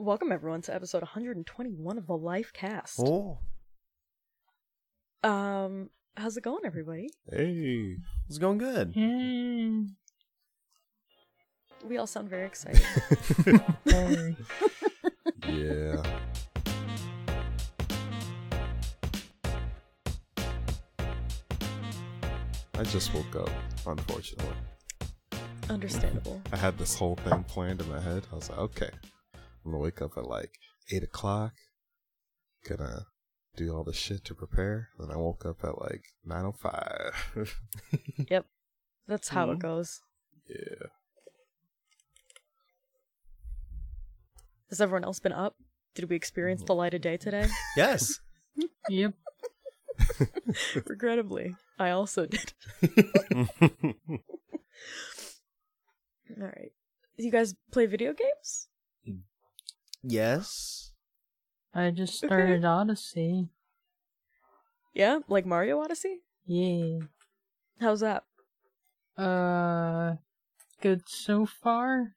Welcome, everyone, to episode 121 of The Lifecast. Oh. How's it going, everybody? Hey. It's going good. Hey. We all sound very excited. Yeah. I just woke up, unfortunately. Understandable. I had this whole thing planned in my head. I was like, okay, I'm gonna wake up at like 8 o'clock, gonna do all the shit to prepare. Then I woke up at like 9:05. Yep, that's how it goes. Yeah. Has everyone else been up? Did we experience the light of day today? Yes. Yep. Regrettably, I also did. All right. You guys play video games? Yes. I just started Odyssey. Yeah? Like Mario Odyssey? Yeah. How's that? Good so far.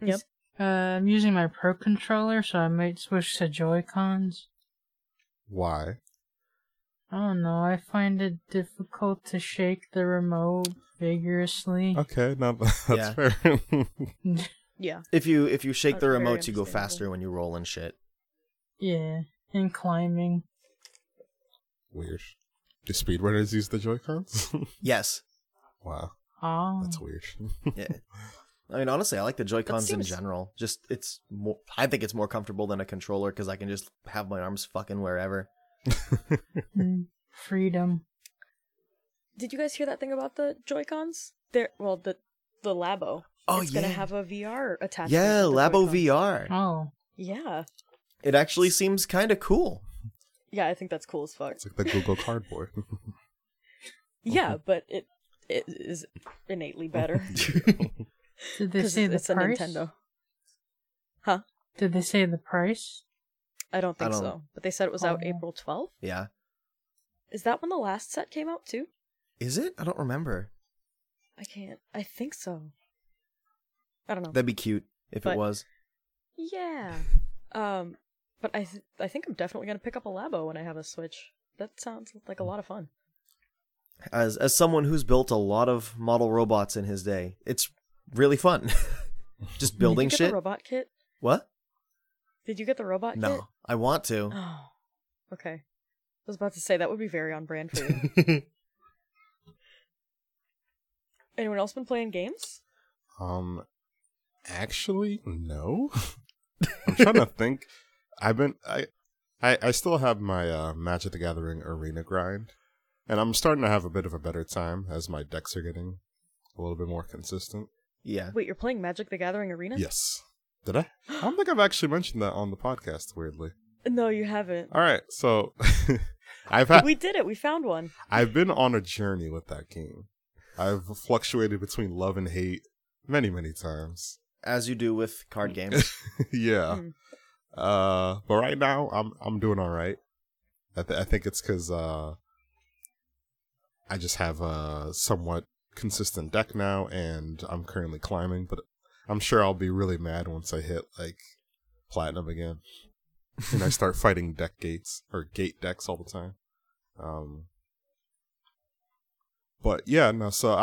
Yep. I'm using my Pro Controller, so I might switch to Joy-Cons. Why? I don't know. I find it difficult to shake the remote vigorously. Okay, no, that's fair. Yeah. If you shake the remotes, you go faster when you roll and shit. Yeah, and climbing. Weird. Do speedrunners use the Joy-Cons? Yes. Wow. Oh. That's weird. Yeah. I mean, honestly, I like the Joy-Cons in general. Just, it's more. I think it's more comfortable than a controller because I can just have my arms fucking wherever. Freedom. Did you guys hear that thing about the Joy-Cons? The Labo. Oh, it's gonna have a VR attachment. Yeah, Labo VR. Oh, yeah. It actually seems kind of cool. Yeah, I think that's cool as fuck. It's like the Google Cardboard. Yeah, but it is innately better. Did they say the price? Nintendo. Huh? Did they say the price? I don't think so. But they said it was out April 12th? Yeah. Is that when the last set came out, too? Is it? I don't remember. I think so. I don't know. That'd be cute if it was. Yeah. But I think I'm definitely going to pick up a Labo when I have a Switch. That sounds like a lot of fun. As someone who's built a lot of model robots in his day, it's really fun. Just building shit. Did you get the robot kit? What? Did you get the robot kit? No, I want to. Oh, okay. I was about to say, that would be very on brand for you. Anyone else been playing games? Actually, no. I'm trying to think. I still have my Magic: The Gathering Arena grind, and I'm starting to have a bit of a better time as my decks are getting a little bit more consistent. Yeah. Wait, you're playing Magic: The Gathering Arena? Yes. Did I? I don't think I've actually mentioned that on the podcast, weirdly. No, you haven't. All right, so we did it. We found one. I've been on a journey with that game. I've fluctuated between love and hate many, many times. As you do with card games. Yeah. Mm. But right now, I'm doing all right. I think it's because I just have a somewhat consistent deck now, and I'm currently climbing, but I'm sure I'll be really mad once I hit like platinum again, and I start fighting deck gates or gate decks all the time. But yeah, no. So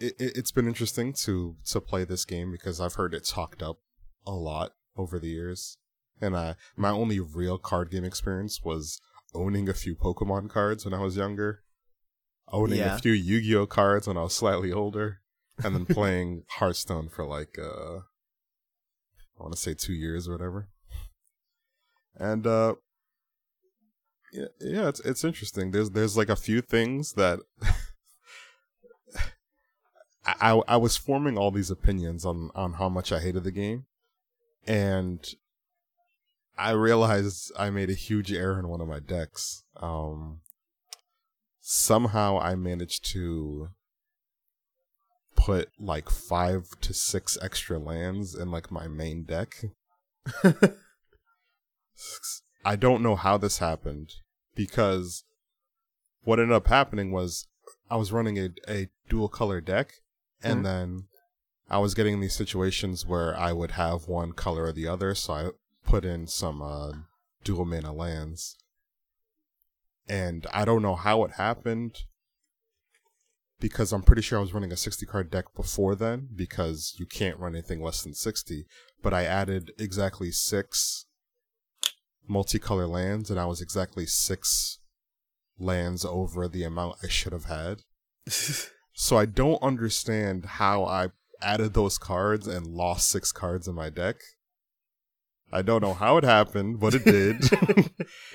it's been interesting to play this game because I've heard it's talked up a lot over the years, and my only real card game experience was owning a few Pokemon cards when I was younger, owning a few Yu-Gi-Oh cards when I was slightly older. And then playing Hearthstone for like, I want to say 2 years or whatever. And yeah, it's interesting. There's like a few things that I was forming all these opinions on how much I hated the game, and I realized I made a huge error in one of my decks. Somehow I managed to put like 5 to 6 extra lands in like my main deck. I don't know how this happened, because what ended up happening was I was running a dual color deck, and then I was getting these situations where I would have one color or the other, so I put in some dual mana lands. And I don't know how it happened, because I'm pretty sure I was running a 60-card deck before then, because you can't run anything less than 60. But I added exactly 6 multicolor lands, and I was exactly 6 lands over the amount I should have had. So I don't understand how I added those cards and lost 6 cards in my deck. I don't know how it happened, but it did.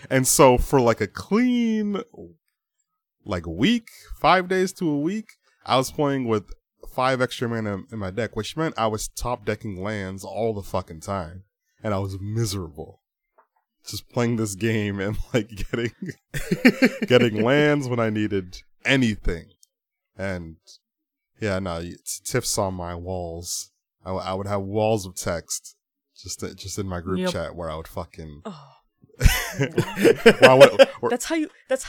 And so for like a clean, like week, 5 days to a week, I was playing with 5 extra mana in my deck, which meant I was top decking lands all the fucking time. And I was miserable. Just playing this game and like getting lands when I needed anything. And yeah, no, tips on my walls. I would have walls of text just in my group chat where I would fucking. Oh. That's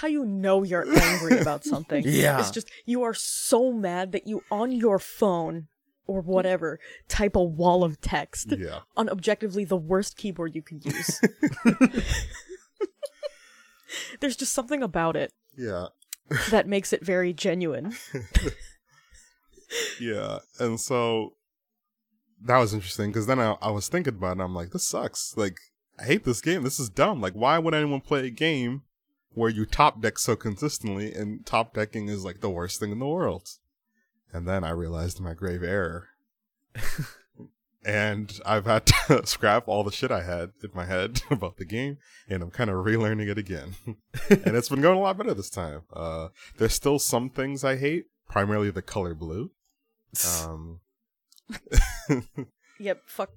how you know you're angry about something. Yeah, it's just you are so mad that you on your phone or whatever type a wall of text on objectively the worst keyboard you could use. There's just something about it. Yeah, that makes it very genuine. Yeah, and so that was interesting because then I was thinking about it. And I'm like, this sucks. Like, I hate this game. This is dumb. Like, why would anyone play a game where you top deck so consistently and top decking is like the worst thing in the world? And then I realized my grave error. And I've had to scrap all the shit I had in my head about the game, and I'm kind of relearning it again. And it's been going a lot better this time. There's still some things I hate, primarily the color blue. Yep, fuck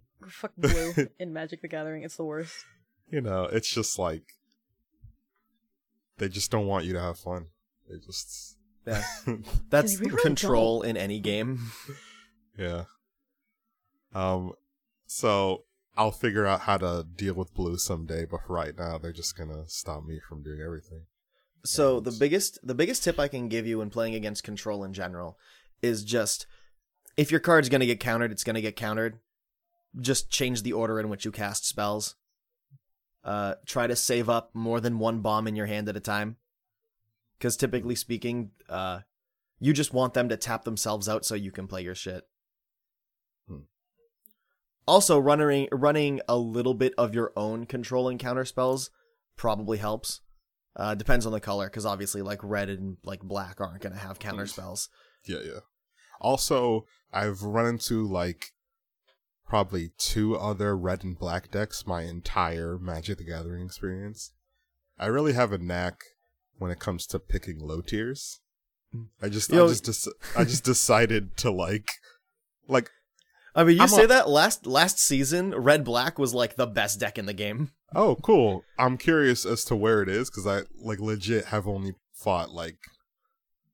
blue in Magic the Gathering, it's the worst. You know, it's just like they just don't want you to have fun. They just that's really control in any game. Yeah. So I'll figure out how to deal with blue someday, but for right now they're just gonna stop me from doing everything. So the biggest tip I can give you when playing against control in general is just if your card's gonna get countered, it's gonna get countered. Just change the order in which you cast spells. Try to save up more than one bomb in your hand at a time. Because typically speaking, you just want them to tap themselves out so you can play your shit. Also, running a little bit of your own control and counter spells probably helps. Depends on the color, because obviously like red and like black aren't going to have counter spells. Yeah, yeah. Also, I've run into like probably 2 other red and black decks my entire Magic the Gathering experience. I really have a knack when it comes to picking low tiers. I just decided to like. I mean, you say that last season, red black was like the best deck in the game. Oh, cool! I'm curious as to where it is because I like legit have only fought like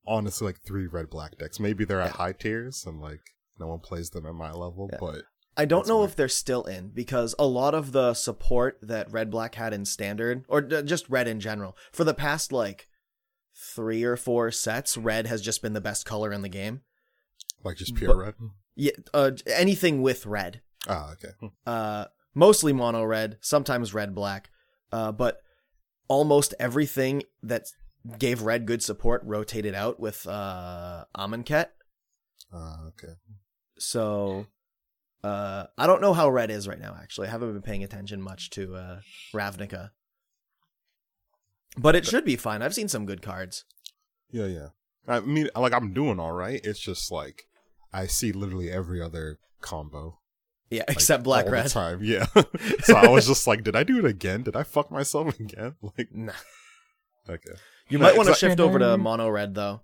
honestly like 3 red black decks. Maybe they're at high tiers and like no one plays them at my level, but. I don't know if they're still in, because a lot of the support that Red-Black had in Standard, or just Red in general, for the past, like, 3 or 4 sets, Red has just been the best color in the game. Like, just pure Red? Yeah, anything with Red. Ah, okay. Mostly Mono-Red, sometimes Red-Black, but almost everything that gave Red good support rotated out with Amonkhet. Ah, okay. So... I don't know how red is right now, actually. I haven't been paying attention much to Ravnica. But it should be fine. I've seen some good cards. Yeah, yeah. I mean, like, I'm doing all right. It's just, like, I see literally every other combo. Yeah, like, except black-red. All the time, yeah. So I was just like, did I do it again? Did I fuck myself again? Like, nah. Okay. You might want to shift over to mono-red, though.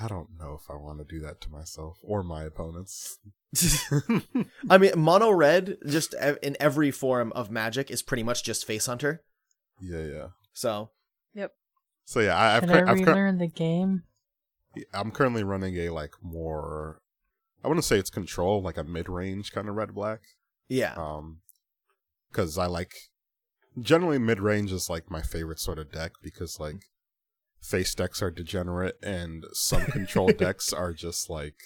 I don't know if I want to do that to myself or my opponents. I mean, mono red just in every form of Magic is pretty much just Face Hunter. Yeah, yeah. So, yep. So yeah, I've relearned the game. I'm currently running a like more. I wouldn't say it's control, like a mid-range kind of red black. Yeah. Because I like generally mid-range is like my favorite sort of deck because like. Face decks are degenerate, and some control decks are just like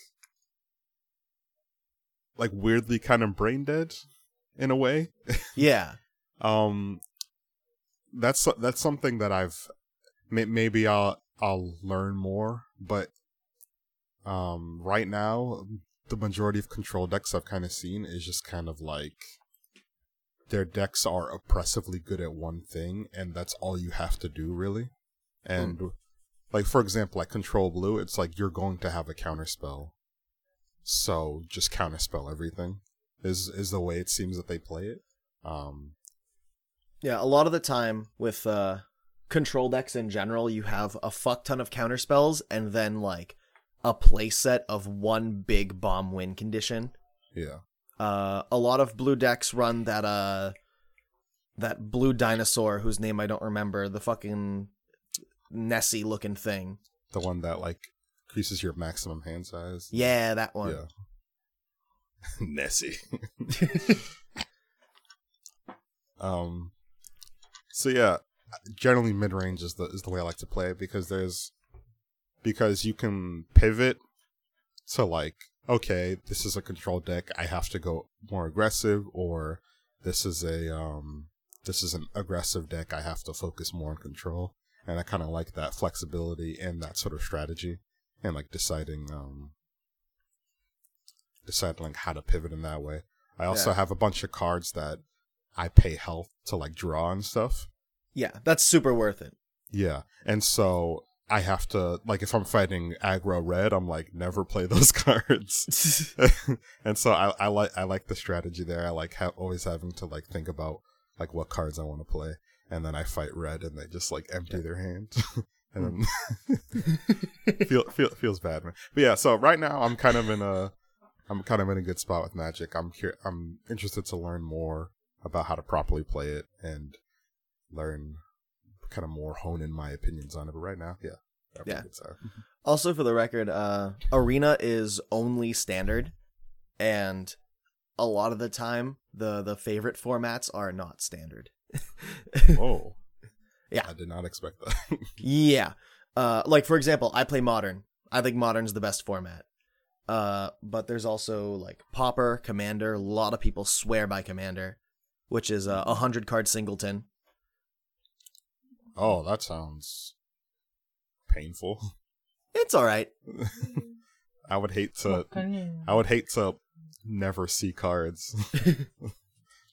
like weirdly kind of brain dead in a way. Yeah. That's something that I've maybe I'll learn more, but right now the majority of control decks I've kind of seen is just kind of like their decks are oppressively good at one thing, and that's all you have to do really. And like, for example, like Control Blue, it's like you're going to have a counterspell, so just counterspell everything is the way it seems that they play it. Yeah, a lot of the time with control decks in general, you have a fuck ton of counterspells and then like a playset of one big bomb win condition. Yeah. A lot of blue decks run that blue dinosaur whose name I don't remember, the fucking Nessie looking thing. The one that like increases your maximum hand size. Yeah, that one. Yeah. Nessie. So yeah, generally mid-range is the way I like to play it, because because you can pivot to like, okay, this is a control deck, I have to go more aggressive, or this is an aggressive deck, I have to focus more on control. And I kind of like that flexibility and that sort of strategy, and like deciding like how to pivot in that way. I also have a bunch of cards that I pay health to like draw and stuff. Yeah, that's super worth it. Yeah, and so I have to, like, if I'm fighting aggro red, I'm like, never play those cards. And so I like the strategy there. I like always having to like think about like what cards I want to play, and then I fight red and they just like empty their hand. And then feels bad, man. But yeah, so right now I'm kind of in a good spot with Magic. I'm interested to learn more about how to properly play it and learn, kind of more hone in my opinions on it. But right now, yeah. Also, for the record, Arena is only Standard, and a lot of the time, the favorite formats are not Standard. Whoa. Yeah. I did not expect that. Yeah. Like, for example, I play Modern. I think Modern's the best format. But there's also, like, Pauper, Commander. A lot of people swear by Commander, which is a 100-card singleton. Oh, that sounds painful. It's all right. I would hate to never see cards.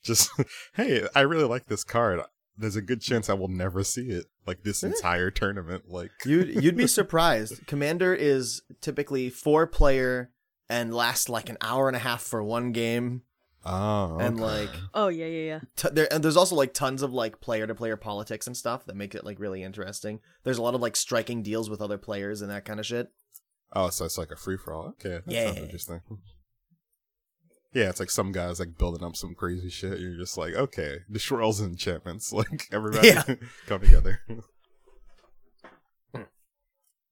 Just, hey, I really like this card. There's a good chance I will never see it, like this entire tournament. Like you'd be surprised. Commander is typically 4-player and lasts like an hour and a half for one game. Oh, okay. And like, oh yeah. There's also like tons of like player-to-player politics and stuff that make it like really interesting. There's a lot of like striking deals with other players and that kind of shit. Oh, so it's like a free-for-all. Okay, that sounds interesting. Yeah, it's like some guys like building up some crazy shit. You're just like, okay, destroy all the enchantments. Like everybody come together.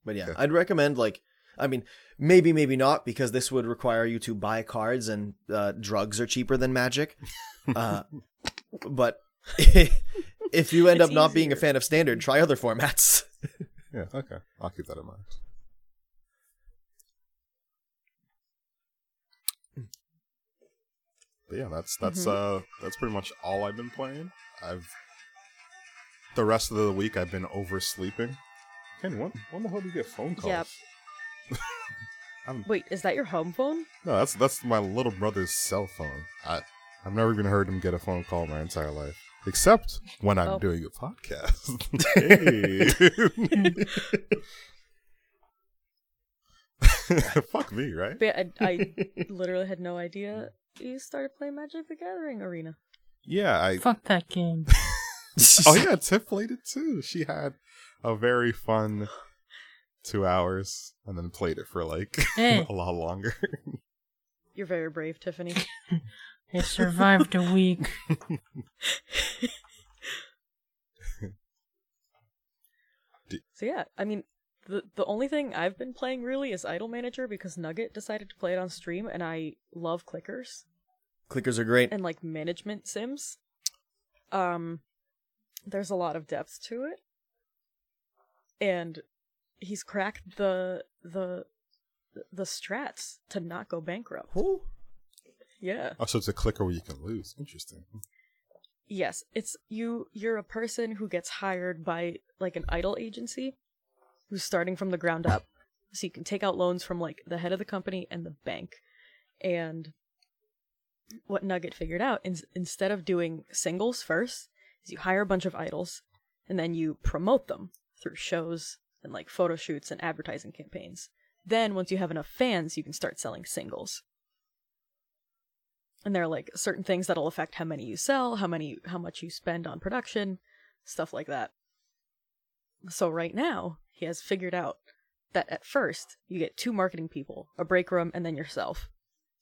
But yeah, I'd recommend like. I mean, maybe not, because this would require you to buy cards, and drugs are cheaper than Magic. But if you end up not being a fan of Standard, try other formats. Yeah, okay. I'll keep that in mind. But yeah, that's pretty much all I've been playing. The rest of the week I've been oversleeping. Ken, when the hell do you get phone calls? Yep. Wait, is that your home phone? No, that's my little brother's cell phone. I've never even heard him get a phone call in my entire life, except when I'm doing a podcast. Hey, fuck me, right? But I literally had no idea you started playing Magic: The Gathering Arena. Yeah, fuck that game. Oh yeah, Tiff played it too. She had a very fun 2 hours, and then played it for like a lot longer. You're very brave, Tiffany. I survived a week. So yeah, I mean, the only thing I've been playing really is Idle Manager, because Nugget decided to play it on stream, and I love clickers. Clickers are great. And like management sims. There's a lot of depth to it. And he's cracked the strats to not go bankrupt. Ooh. Yeah. Oh, so it's a clicker where you can lose. Interesting. Yes, it's you're a person who gets hired by like an idol agency who's starting from the ground up. So you can take out loans from like the head of the company and the bank. And what Nugget figured out is instead of doing singles first, is you hire a bunch of idols and then you promote them through shows and like photo shoots and advertising campaigns. Then once you have enough fans, you can start selling singles. And there are like certain things that'll affect how many you sell, how much you spend on production, stuff like that. So right now, he has figured out that at first, you get 2 marketing people, a break room, and then yourself.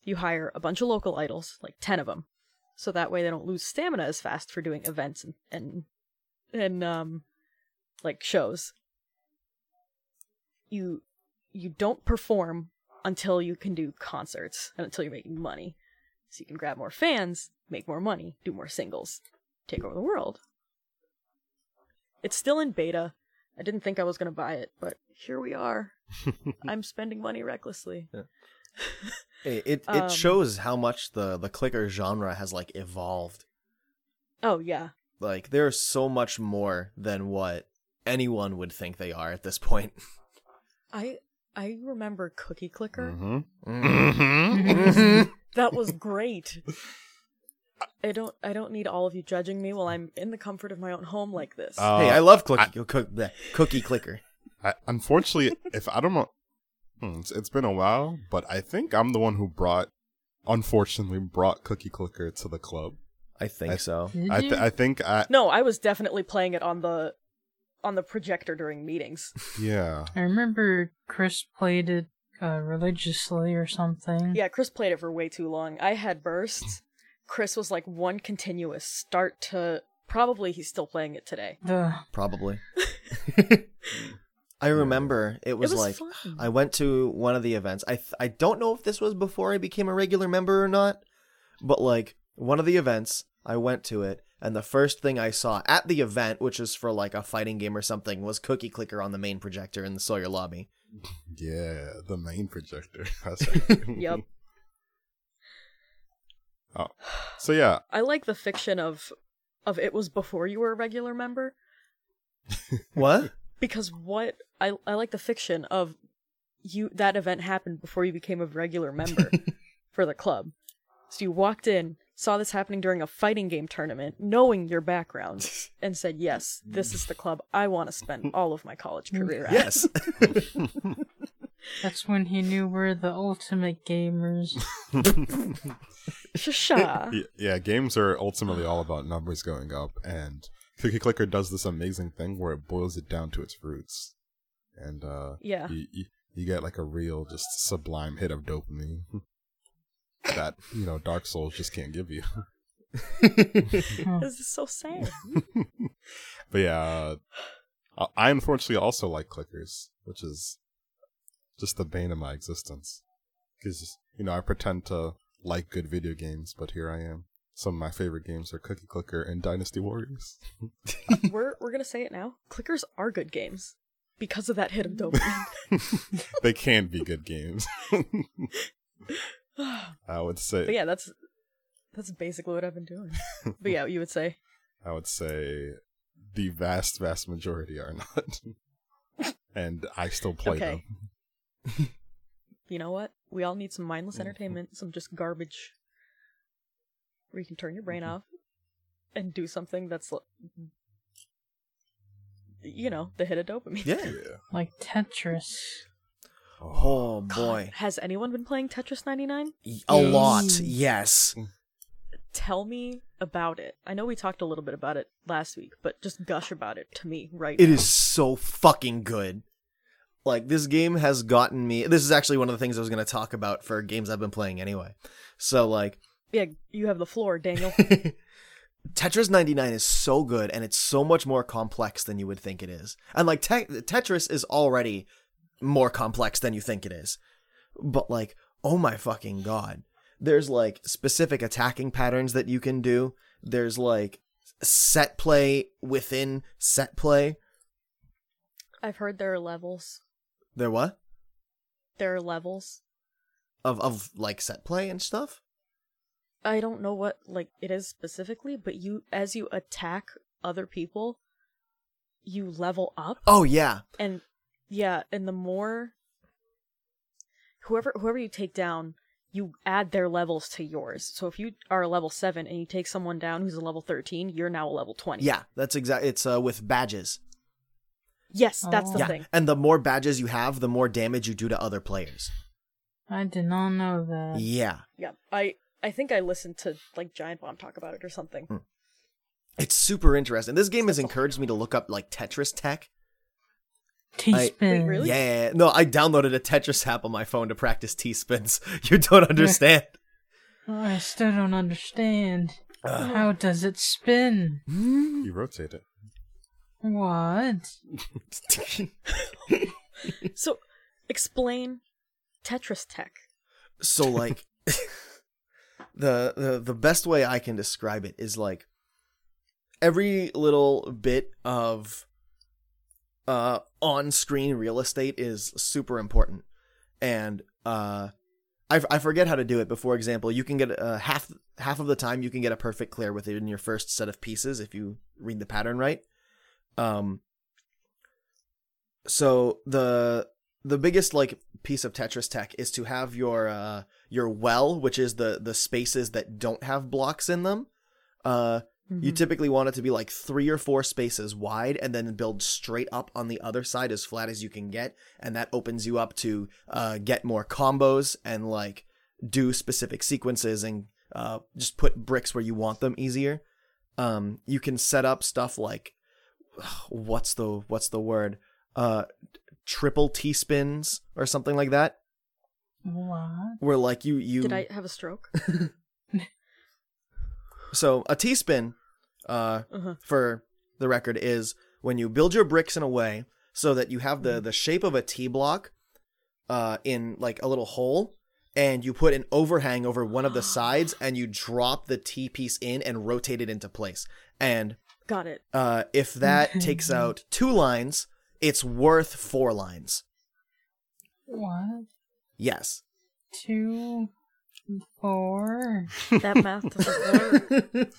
You hire a bunch of local idols, like 10 of them, so that way they don't lose stamina as fast for doing events and like shows. You don't perform until you can do concerts and until you're making money. So you can grab more fans, make more money, do more singles, take over the world. It's still in beta. I didn't think I was going to buy it, but here we are. I'm spending money recklessly. Yeah. It shows how much the clicker genre has like evolved. Oh, yeah. Like there's so much more than what anyone would think they are at this point. I remember Cookie Clicker. Mm-hmm. Mm-hmm. Mm-hmm. That was great. I don't need all of you judging me while I'm in the comfort of my own home like this. Hey, I love Cookie Clicker. Unfortunately, if I don't know, it's been a while, but I think I'm the one who brought Cookie Clicker to the club. I think so. No, I was definitely playing it on the projector during meetings. Yeah. I remember Chris played it religiously or something. Yeah, Chris played it for way too long. I had bursts. Chris was like one continuous start to... Probably he's still playing it today. Probably. I remember it was like... Fun. I went to one of the events. I don't know if this was before I became a regular member or not, but like one of the events, I went to it, and the first thing I saw at the event, which is for like a fighting game or something, was Cookie Clicker on the main projector in the Sawyer lobby. Yeah, the main projector. Yep. Oh, so yeah. I like the fiction of it was before you were a regular member. What? Because what I like the fiction of you that event happened before you became a regular member for the club. So you walked in, saw this happening during a fighting game tournament, knowing your background, and said, yes, this is the club I want to spend all of my college career at. Yes. That's when he knew we're the ultimate gamers. Shasha. Yeah, games are ultimately all about numbers going up, and Cookie Clicker does this amazing thing where it boils it down to its roots. And yeah. You get like a real just sublime hit of dopamine that, you know, Dark Souls just can't give you. This is so sad. But yeah, I unfortunately also like clickers, which is just the bane of my existence. Because, you know, I pretend to like good video games, but here I am. Some of my favorite games are Cookie Clicker and Dynasty Warriors. We're going to say it now. Clickers are good games because of that hit of dopamine. They can be good games. I would say. But yeah, that's basically what I've been doing. But yeah, you would say. I would say the vast, vast majority are not. And I still play them. You know what? We all need some mindless entertainment, some just garbage where you can turn your brain off and do something that's, you know, the hit of dopamine. Yeah. Like Tetris. Oh, boy. God, has anyone been playing Tetris 99? A lot, yes. Tell me about it. I know we talked a little bit about it last week, but just gush about it to me right now. It is so fucking good. Like, this game has gotten me... This is actually one of the things I was going to talk about for games I've been playing anyway. So, like... Yeah, you have the floor, Daniel. Tetris 99 is so good, and it's so much more complex than you would think it is. And, like, Tetris is already more complex than you think it is. But, like, oh my fucking god. There's, like, specific attacking patterns that you can do. There's, like, set play within set play. I've heard there are levels. There what? There are levels. Of like set play and stuff? I don't know what like it is specifically, but you as you attack other people, you level up. Oh yeah. And yeah, and the more whoever you take down, you add their levels to yours. So if you are a level 7 and you take someone down who's a level 13, you're now a level 20. Yeah, that's exactly. It's with badges. Yes, that's the thing. And the more badges you have, the more damage you do to other players. I did not know that. Yeah. Yeah, I think I listened to like Giant Bomb talk about it or something. Mm. It's super interesting. This game has encouraged me to look up like Tetris tech. T-spin. Wait, really? Yeah. No, I downloaded a Tetris app on my phone to practice T-spins. You don't understand. I still don't understand. How does it spin? You rotate it. What? So, explain Tetris tech. So, like, the best way I can describe it is, like, every little bit of on-screen real estate is super important. And I forget how to do it, but for example, you can get half of the time you can get a perfect clear with it in your first set of pieces if you read the pattern right. So the biggest like piece of Tetris tech is to have your well, which is the spaces that don't have blocks in them. You typically want it to be like 3 or 4 spaces wide, and then build straight up on the other side as flat as you can get, and that opens you up to get more combos and like do specific sequences and just put bricks where you want them easier. You can set up stuff like. What's the word? Triple T-spins or something like that. What? Where like you did I have a stroke? So a T-spin, for the record, is when you build your bricks in a way so that you have the shape of a T block, in like a little hole, and you put an overhang over one of the sides, and you drop the T piece in and rotate it into place, and. Got it. If that takes out 2 lines, it's worth 4 lines. What? Yes. 2, 4. That math doesn't work.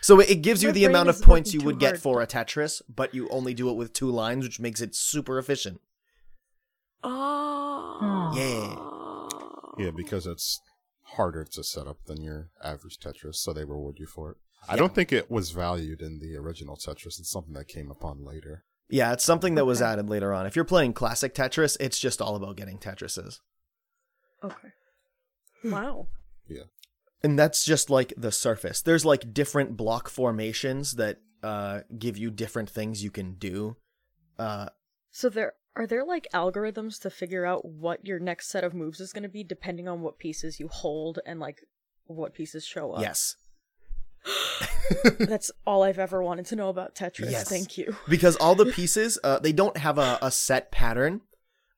So it gives you the amount of points you would get for a Tetris, but you only do it with 2 lines, which makes it super efficient. Oh. Yeah. Yeah, because it's harder to set up than your average Tetris, so they reward you for it. I don't think it was valued in the original Tetris. It's something that came upon later. Yeah, it's something that was added later on. If you're playing classic Tetris, it's just all about getting Tetrises. Okay. Wow. Yeah. And that's just like the surface. There's like different block formations that give you different things you can do. So are there like algorithms to figure out what your next set of moves is going to be depending on what pieces you hold and like what pieces show up? Yes. That's all I've ever wanted to know about Tetris. Yes. Thank you. Because all the pieces, they don't have a set pattern,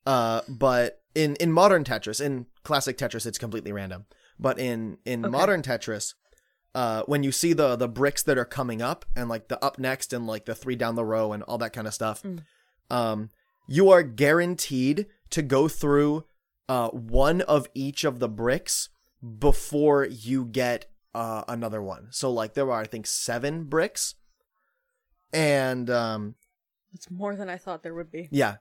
but in modern Tetris, in classic Tetris, it's completely random. But in modern Tetris, when you see the bricks that are coming up and like the up next and like the 3 down the row and all that kind of stuff, you are guaranteed to go through one of each of the bricks before you get another one. So like there are I think 7 bricks, and it's more than I thought there would be. Yeah,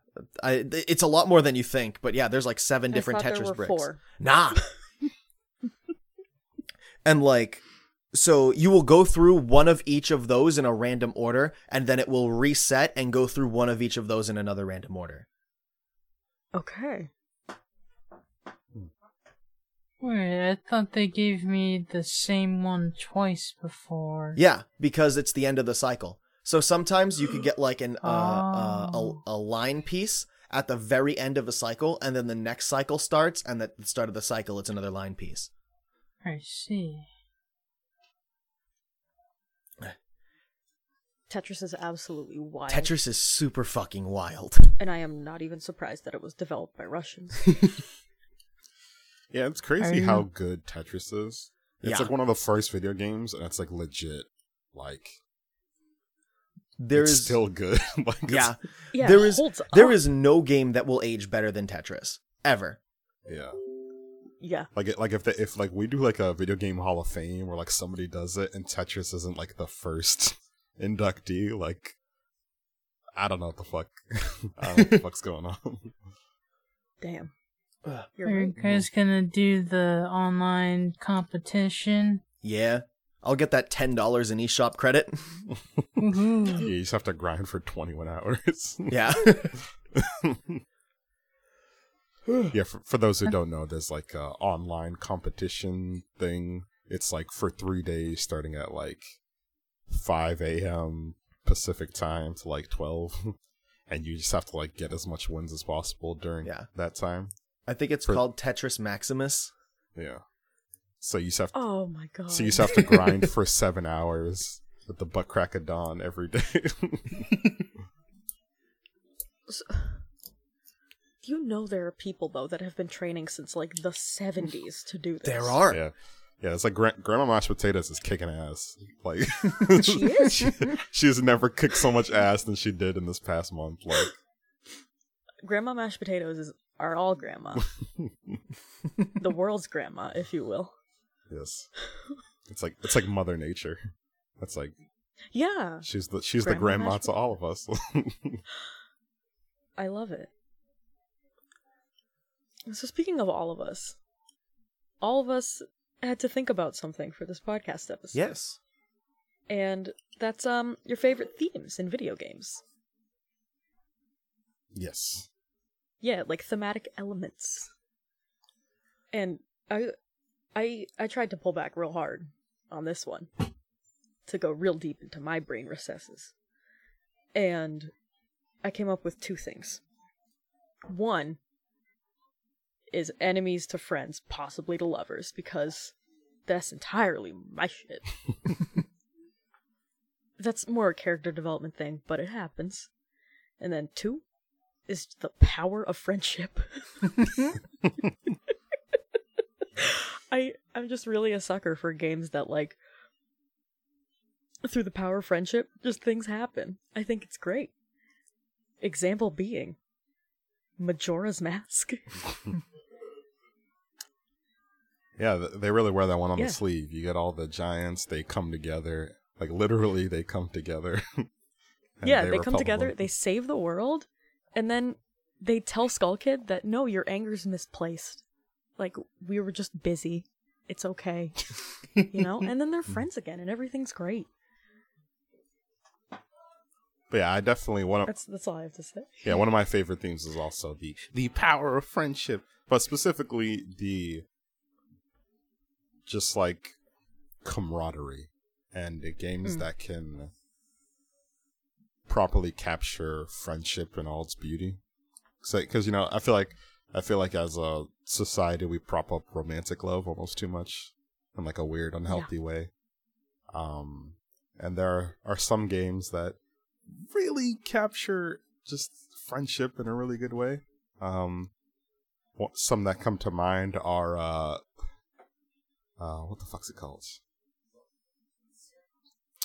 it's a lot more than you think, but yeah, there's like 7 different Tetris bricks. 4. Nah. And like, so you will go through one of each of those in a random order, and then it will reset and go through one of each of those in another random order. Okay. Wait, I thought they gave me the same one twice before. Yeah, because it's the end of the cycle. So sometimes you could get like an a line piece at the very end of a cycle, and then the next cycle starts, and at the start of the cycle, it's another line piece. I see. Tetris is absolutely wild. Tetris is super fucking wild. And I am not even surprised that it was developed by Russians. Yeah, it's crazy how good Tetris is. It's like one of the first video games, and it's like legit. Like, it's still good. Like, yeah. There is no game that will age better than Tetris ever. Yeah, Yeah. Like if like we do like a video game Hall of Fame where like somebody does it and Tetris isn't like the first inductee, like I don't know what the fuck. I don't know what the fuck's going on. Damn. Are you guys gonna do the online competition? Yeah. I'll get that $10 in eShop credit. Mm-hmm. Yeah, you just have to grind for 21 hours. Yeah. Yeah, for those who don't know, there's like an online competition thing. It's like for 3 days starting at like 5 a.m. Pacific time to like 12. And you just have to like get as much wins as possible during that time. I think it's called Tetris Maximus. Yeah. So you just have to, oh my god! So you just have to grind for 7 hours at the butt crack of dawn every day. So, you know there are people though that have been training since like the 70s to do this. There are, yeah. It's like Grandma Mashed Potatoes is kicking ass. Like she is. She has never kicked so much ass than she did in this past month. Like Grandma Mashed Potatoes are all grandma, the world's grandma, if you will. Yes, it's like Mother Nature. That's like, yeah, she's the grandma to all of us. I love it. So speaking of all of us had to think about something for this podcast episode. Yes, and that's your favorite themes in video games. Yes. Yeah, like thematic elements. And I tried to pull back real hard on this one to go real deep into my brain recesses. And I came up with two things. One is enemies to friends, possibly to lovers, because that's entirely my shit. That's more a character development thing, but it happens. And then two is the power of friendship. I'm just really a sucker for games that, like, through the power of friendship, just things happen. I think it's great. Example being Majora's Mask. Yeah, they really wear that one on the sleeve. You get all the giants, they come together. Like, literally, they come together. Yeah, they come together, they save the world. And then they tell Skull Kid that, no, your anger's misplaced. Like, we were just busy. It's okay. You know? And then they're friends again, and everything's great. But yeah, I definitely want to... That's all I have to say. Yeah, one of my favorite themes is also the power of friendship. But specifically, the... just, like, camaraderie. And the games that can... properly capture friendship in all its beauty, because you know I feel like as a society we prop up romantic love almost too much in like a weird unhealthy way, and there are some games that really capture just friendship in a really good way. Some that come to mind are what the fuck's it called?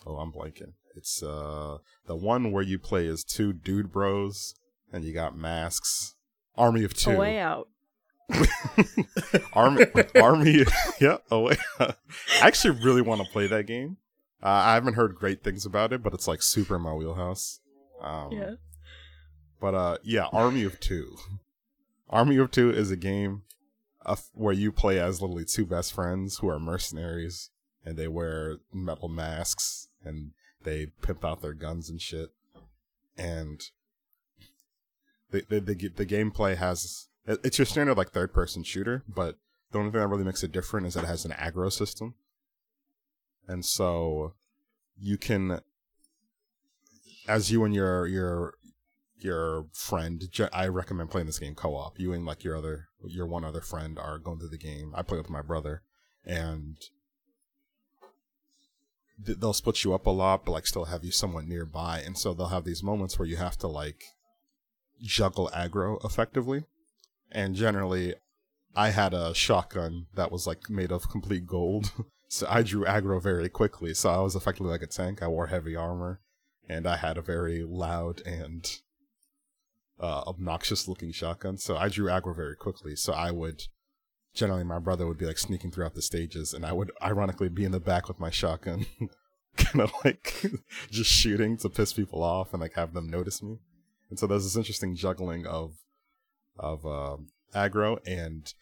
Oh, I'm blanking. It's the one where you play as two dude bros and you got masks. Army of Two. A Way Out. Army. Yeah, A Way Out. I actually really want to play that game. I haven't heard great things about it, but it's like super in my wheelhouse. Yeah. But yeah, Army of Two. Army of Two is a game where you play as literally two best friends who are mercenaries and they wear metal masks and they pimp out their guns and shit, and the gameplay has, it's your standard like third person shooter, but the only thing that really makes it different is that it has an aggro system, and so you can, as you and your friend, I recommend playing this game co-op. You and like your one other friend are going through the game. I play with my brother, and they'll split you up a lot, but like still have you somewhat nearby, and so they'll have these moments where you have to like juggle aggro effectively. And generally, I had a shotgun that was like made of complete gold, so I drew aggro very quickly. So I was effectively like a tank. I wore heavy armor, and I had a very loud and obnoxious-looking shotgun. So I drew aggro very quickly. So I would generally my brother would be like sneaking throughout the stages, and I would ironically be in the back with my shotgun, kind of like just shooting to piss people off and like have them notice me. And so there's this interesting juggling of aggro and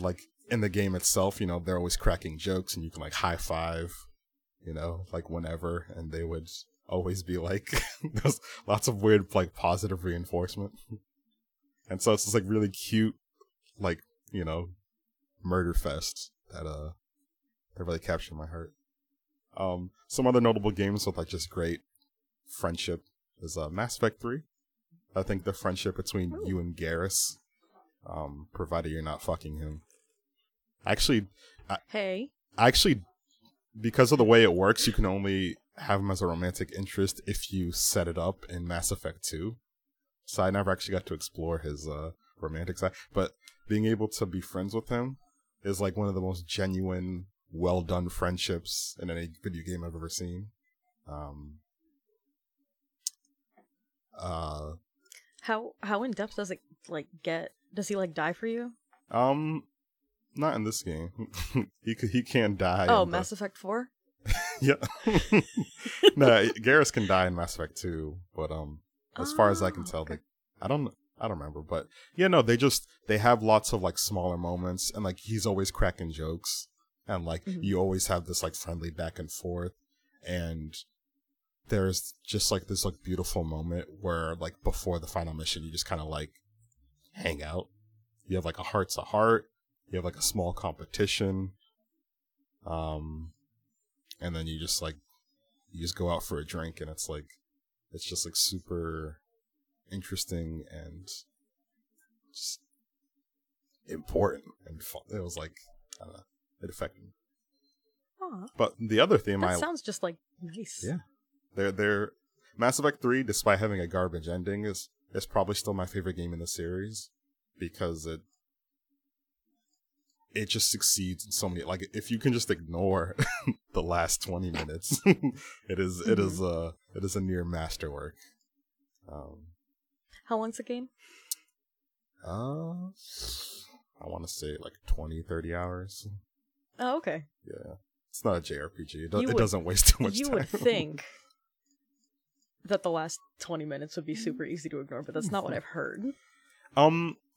like in the game itself, you know, they're always cracking jokes and you can like high five, you know, like whenever, and they would always be like there's lots of weird like positive reinforcement. And so it's this like really cute, like, you know, murder fest that really captured my heart. Some other notable games with like just great friendship is Mass Effect 3. I think the friendship between you and Garrus, provided you're not fucking him. Actually, because of the way it works, you can only have him as a romantic interest if you set it up in Mass Effect 2. So I never actually got to explore his romantic side. But being able to be friends with him is like one of the most genuine, well-done friendships in any video game I've ever seen. How in depth does it like get? Does he like die for you? Not in this game. He can die. Oh, Mass Effect 4? Yeah. No, Garrus can die in Mass Effect 2, but as far as I can tell, okay. I don't remember, but yeah, no, they have lots of like smaller moments, and like he's always cracking jokes, and like you always have this like friendly back and forth, and there's just like this like beautiful moment where like before the final mission you just kind of like hang out. You have like a heart to heart, you have like a small competition, and then you just go out for a drink, and it's just like super interesting and just important and fun. It was like, I don't know, it affected me. Aww. But the other theme that sounds just like nice. Yeah. They're Mass Effect 3, despite having a garbage ending, is probably still my favorite game in the series, because it just succeeds in so many, like, if you can just ignore the last 20 minutes, it is a near masterwork. How long's the game? I want to say like 20-30 hours. Oh, okay. Yeah. It's not a JRPG. It doesn't waste too much time. You would think that the last 20 minutes would be super easy to ignore, but that's not what I've heard.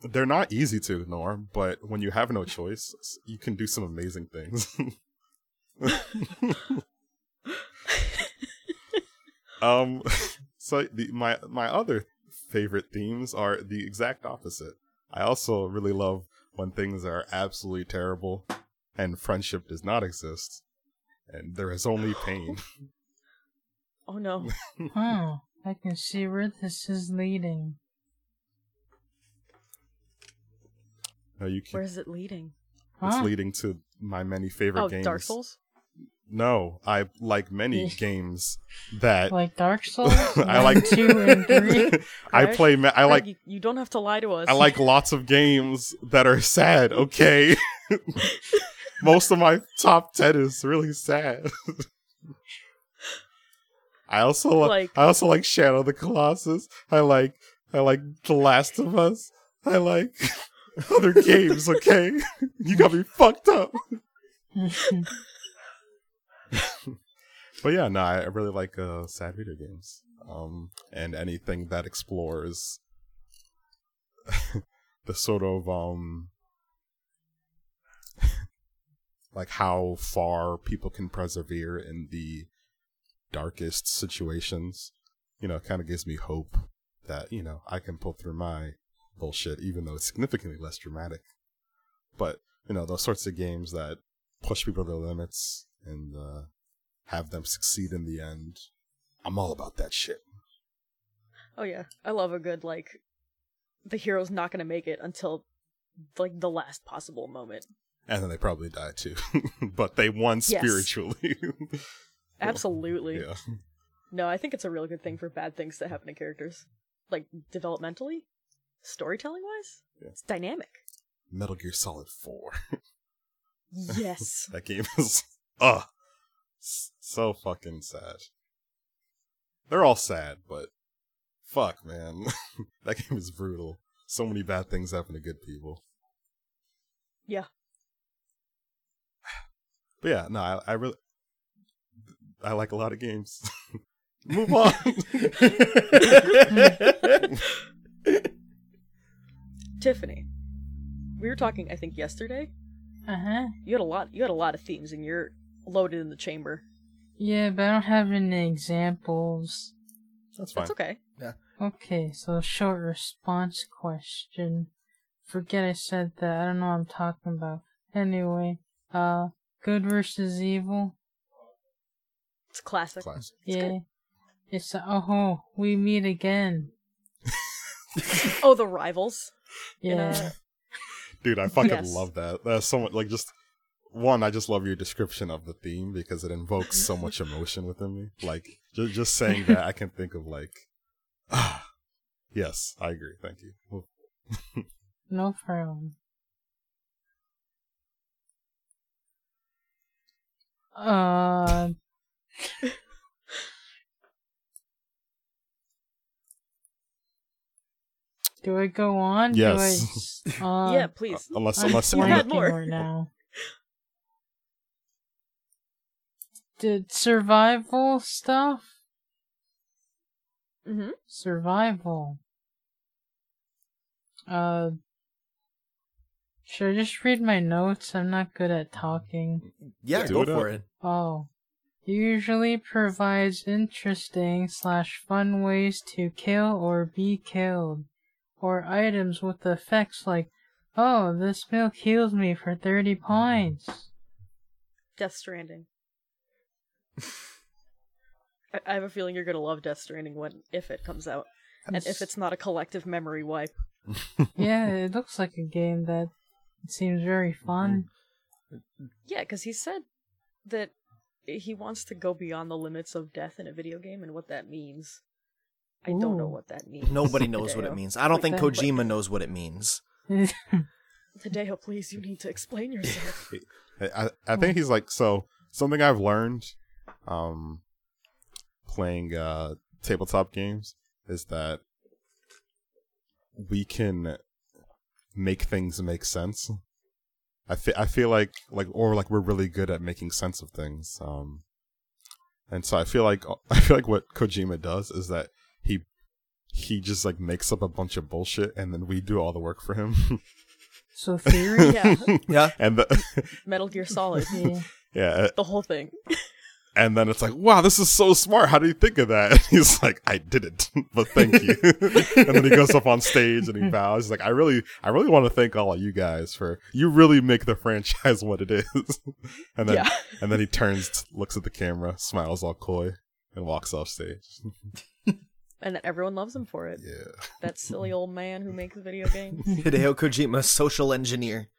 They're not easy to ignore, but when you have no choice, you can do some amazing things. So my other favorite themes are the exact opposite. I also really love when things are absolutely terrible and friendship does not exist, and there is only pain. Oh no. Wow, I can see where this is leading. No, you can't. Where is it leading? It's leading to my many favorite games. Dark Souls? No, I like many games that... Like Dark Souls? I like 2 and 3. Greg, you don't have to lie to us. I like lots of games that are sad, okay? Most of my top 10 is really sad. I also like Shadow of the Colossus. I like The Last of Us. I like other games, okay? You got me fucked up. But yeah, no, I really like sad video games. And anything that explores the sort of like how far people can persevere in the darkest situations. You know, it kind of gives me hope that, you know, I can pull through my bullshit, even though it's significantly less dramatic. But, you know, those sorts of games that push people to their limits and have them succeed in the end, I'm all about that shit. Oh yeah, I love a good, like, the hero's not gonna make it until like the last possible moment, and then they probably die too. But they won spiritually. Yes. Absolutely. Yeah. No, I think it's a real good thing for bad things that happen to characters, like developmentally, storytelling wise. Yeah. It's dynamic. Metal Gear Solid 4. Yes. That game is so fucking sad. They're all sad, but fuck, man. That game is brutal. So many bad things happen to good people. Yeah. But yeah, no, I like a lot of games. Move on. Tiffany, we were talking, I think, yesterday. Uh-huh. You had a lot of themes, and you're loaded in the chamber. Yeah, but I don't have any examples. That's fine. That's okay. Yeah. Okay, so short response question. Forget I said that. I don't know what I'm talking about. Anyway, good versus evil. It's classic. Yeah. It's oh, we meet again. Oh, the rivals. Yeah. Dude, I fucking love that. That's so much, like, just one, I just love your description of the theme because it invokes so much emotion within me. Like, just saying that, I can think of, like, yes, I agree. Thank you. No problem. Do I go on? Yes. Yeah, please. Unless you had more right now. Did survival stuff? Mm-hmm. Survival. Should I just read my notes? I'm not good at talking. Yeah, go for it. Oh. Usually provides interesting / fun ways to kill or be killed, or items with effects like, oh, this milk heals me for 30 points. Death Stranding. I have a feeling you're going to love Death Stranding if it comes out, and if it's not a collective memory wipe. Yeah, it looks like a game that seems very fun. Yeah, because he said that he wants to go beyond the limits of death in a video game and what that means. I don't know what that means. Nobody knows what it means. I don't think Kojima knows what it means. Hideo, please, you need to explain yourself. I think he's like, so something I've learned playing tabletop games is that we can make things make sense. I feel like we're really good at making sense of things, and so I feel like what Kojima does is that he just like makes up a bunch of bullshit and then we do all the work for him. So theory, yeah, and the Metal Gear Solid, yeah, the whole thing. And then it's like, wow, this is so smart. How do you think of that? And he's like, I didn't, but thank you. And then he goes up on stage and he bows. He's like, I really want to thank all of you guys you really make the franchise what it is. And then he turns, looks at the camera, smiles all coy, and walks off stage. And then everyone loves him for it. Yeah. That silly old man who makes video games. Hideo Kojima, social engineer.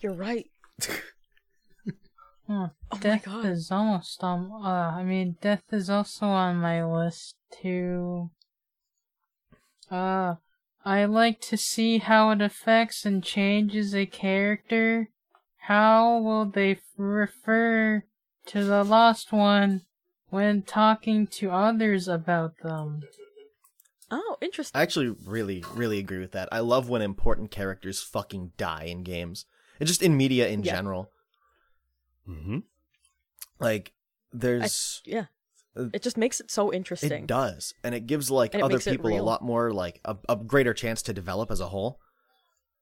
You're right. Huh. Oh, death is almost on. Death is also on my list too. I like to see how it affects and changes a character. How will they refer to the lost one when talking to others about them? Oh, interesting. I actually really, really agree with that. I love when important characters fucking die in games, and just in media in general. Mm-hmm. Like, there's it just makes it so interesting. It does, and it gives other people a lot more a greater chance to develop as a whole.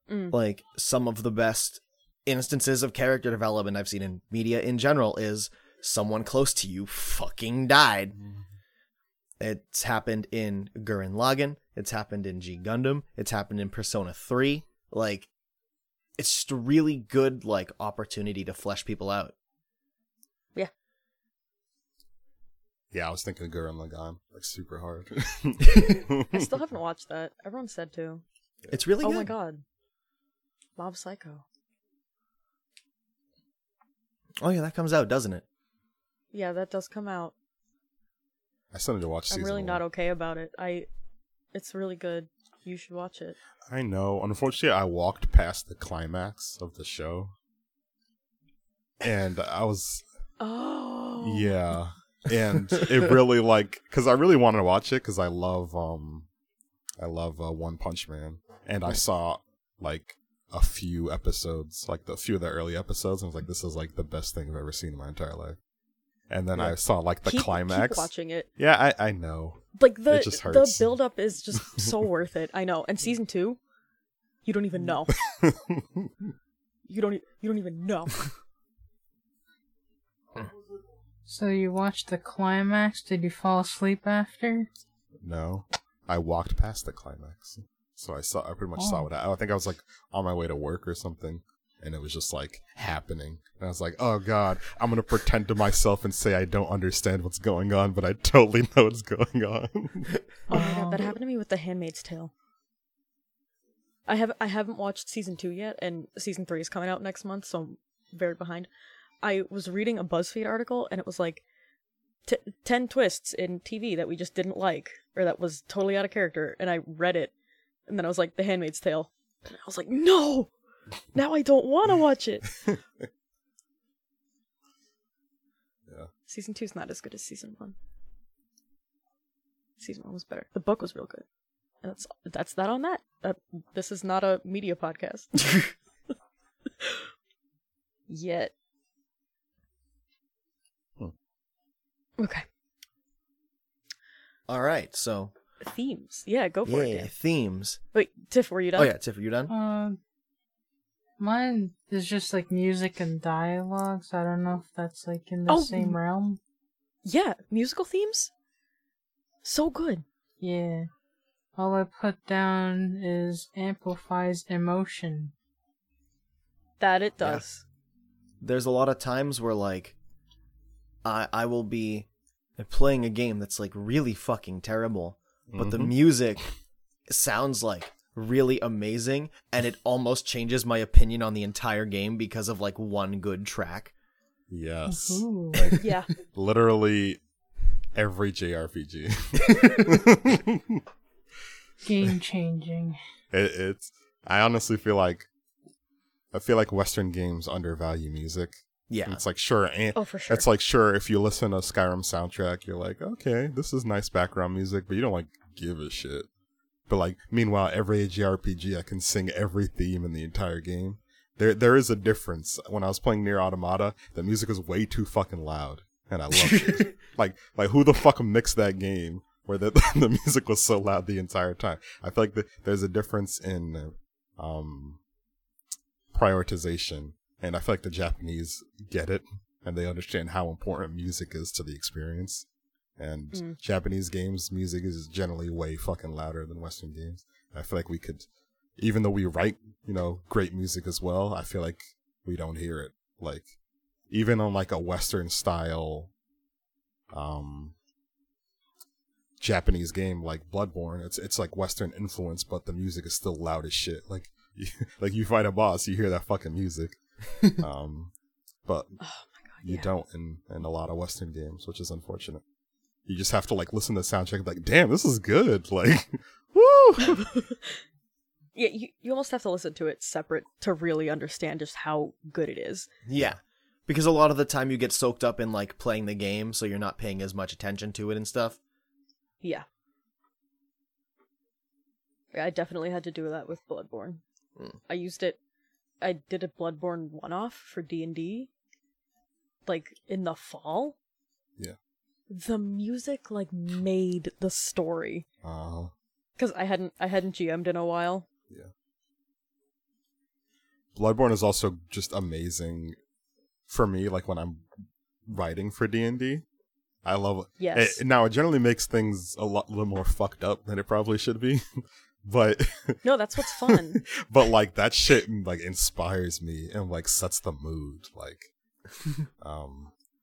Like, some of the best instances of character development I've seen in media in general is someone close to you fucking died. It's happened in Gurren Lagann, it's happened in G Gundam, it's happened in Persona 3. Like, it's just a really good, opportunity to flesh people out. Yeah. Yeah, I was thinking of Gurren Lagann, super hard. I still haven't watched that. Everyone said to. It's really good. Oh my god. Mobile Psycho. Oh yeah, that comes out, doesn't it? Yeah, that does come out. I still need to watch season 1. I'm really not okay about it. It's really good. You should watch it. I know. Unfortunately, I walked past the climax of the show. And I was... Oh. Yeah. And it really, because I really wanted to watch it, because I love One Punch Man. And I saw like a few episodes, like a few of the early episodes, and I was like, this is like the best thing I've ever seen in my entire life. And then I saw like the climax. Keep watching it. Yeah, I know. Like the, it just hurts. The build up is just so worth it. I know. And season 2, you don't even know. You don't even know. So you watched the climax? Did you fall asleep after? No, I walked past the climax. So I pretty much saw it. I think I was like on my way to work or something, and it was just like happening. And I was like, oh God, I'm going to pretend to myself and say I don't understand what's going on, but I totally know what's going on. Oh my God, that happened to me with The Handmaid's Tale. I haven't watched season 2 yet, and season 3 is coming out next month, so I'm very behind. I was reading a BuzzFeed article, and it was like 10 twists in TV that we just didn't like, or that was totally out of character, and I read it, and then I was like, The Handmaid's Tale. And I was like, no! Now I don't want to watch it! Yeah. Season 2's not as good as season 1. Season 1 was better. The book was real good. And that's that on that. This is not a media podcast. Yet. Okay. All right, so themes. Yeah, go for it. Yeah, themes. Wait, Tiff, were you done? Oh yeah, Tiff, are you done? Mine is just like music and dialogue, so I don't know if that's like in the same realm. Yeah, musical themes? So good. Yeah. All I put down is amplifies emotion. That it does. Yeah. There's a lot of times where like I will be playing a game that's like really fucking terrible, but the music sounds like really amazing, and it almost changes my opinion on the entire game because of like one good track. Yes. Like, yeah. Literally every JRPG. Game changing. It's. I honestly feel like Western games undervalue music. Yeah, and it's like sure. Oh, for sure. It's like sure. If you listen to a Skyrim soundtrack, you're like, okay, this is nice background music, but you don't like give a shit. But like, meanwhile, every JRPG, I can sing every theme in the entire game. There is a difference. When I was playing Nier Automata, the music was way too fucking loud, and I loved it. Like who the fuck mixed that game where the music was so loud the entire time? I feel like there's a difference in prioritization. And I feel like the Japanese get it, and they understand how important music is to the experience. And Japanese games, music is generally way fucking louder than Western games. I feel like we could, even though we write, you know, great music as well, I feel like we don't hear it. Like, even on like a Western style Japanese game like Bloodborne, it's like Western influence, but the music is still loud as shit. Like you fight a boss, you hear that fucking music. But oh my God, you don't in a lot of Western games, which is unfortunate. You just have to like listen to the soundtrack and be like, damn, this is good. Like, woo. Yeah, you almost have to listen to it separate to really understand just how good it is. Yeah, because a lot of the time you get soaked up in like playing the game, so you're not paying as much attention to it and stuff. Yeah, I definitely had to do that with Bloodborne. I did a Bloodborne one-off for D&D, like, in the fall. Yeah. The music, like, made the story. Oh. Because I hadn't GM'd in a while. Yeah. Bloodborne is also just amazing for me, like, when I'm writing for D&D. I love it. Yes. It generally makes things a little more fucked up than it probably should be. But no, that's what's fun. But like that shit like inspires me and like sets the mood. Like,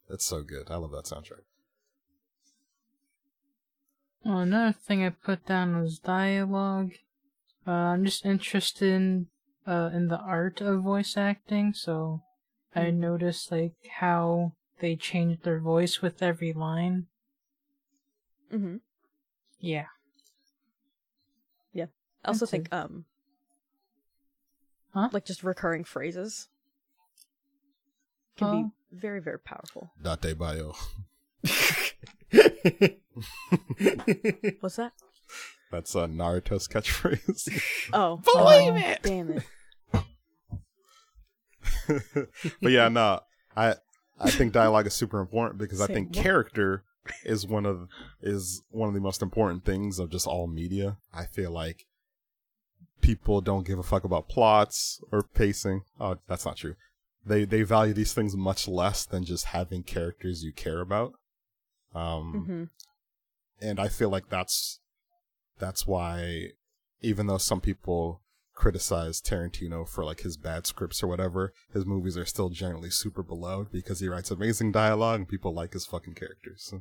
it's so good. I love that soundtrack. Well, another thing I put down was dialogue. I'm just interested in the art of voice acting, so I noticed like how they changed their voice with every line. Mm-hmm. Yeah. I also think, like just recurring phrases can be very, very powerful. Date bio. What's that? That's Naruto's catchphrase. Oh, believe it! Damn it! But yeah, no, I think dialogue is super important because I think character is one of the most important things of just all media. I feel like people don't give a fuck about plots or pacing. Oh, that's not true. They value these things much less than just having characters you care about. And I feel like that's why, even though some people criticize Tarantino for like his bad scripts or whatever, his movies are still generally super beloved because he writes amazing dialogue and people like his fucking characters.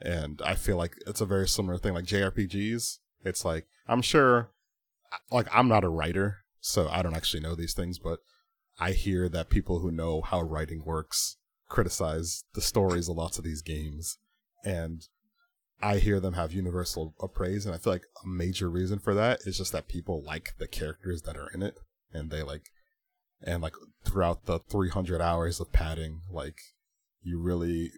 And I feel like it's a very similar thing. Like JRPGs, it's like, I'm sure, like, I'm not a writer, so I don't actually know these things, but I hear that people who know how writing works criticize the stories of lots of these games, and I hear them have universal praise, and I feel like a major reason for that is just that people like the characters that are in it, and they like, and like throughout the 300 hours of padding, like you really,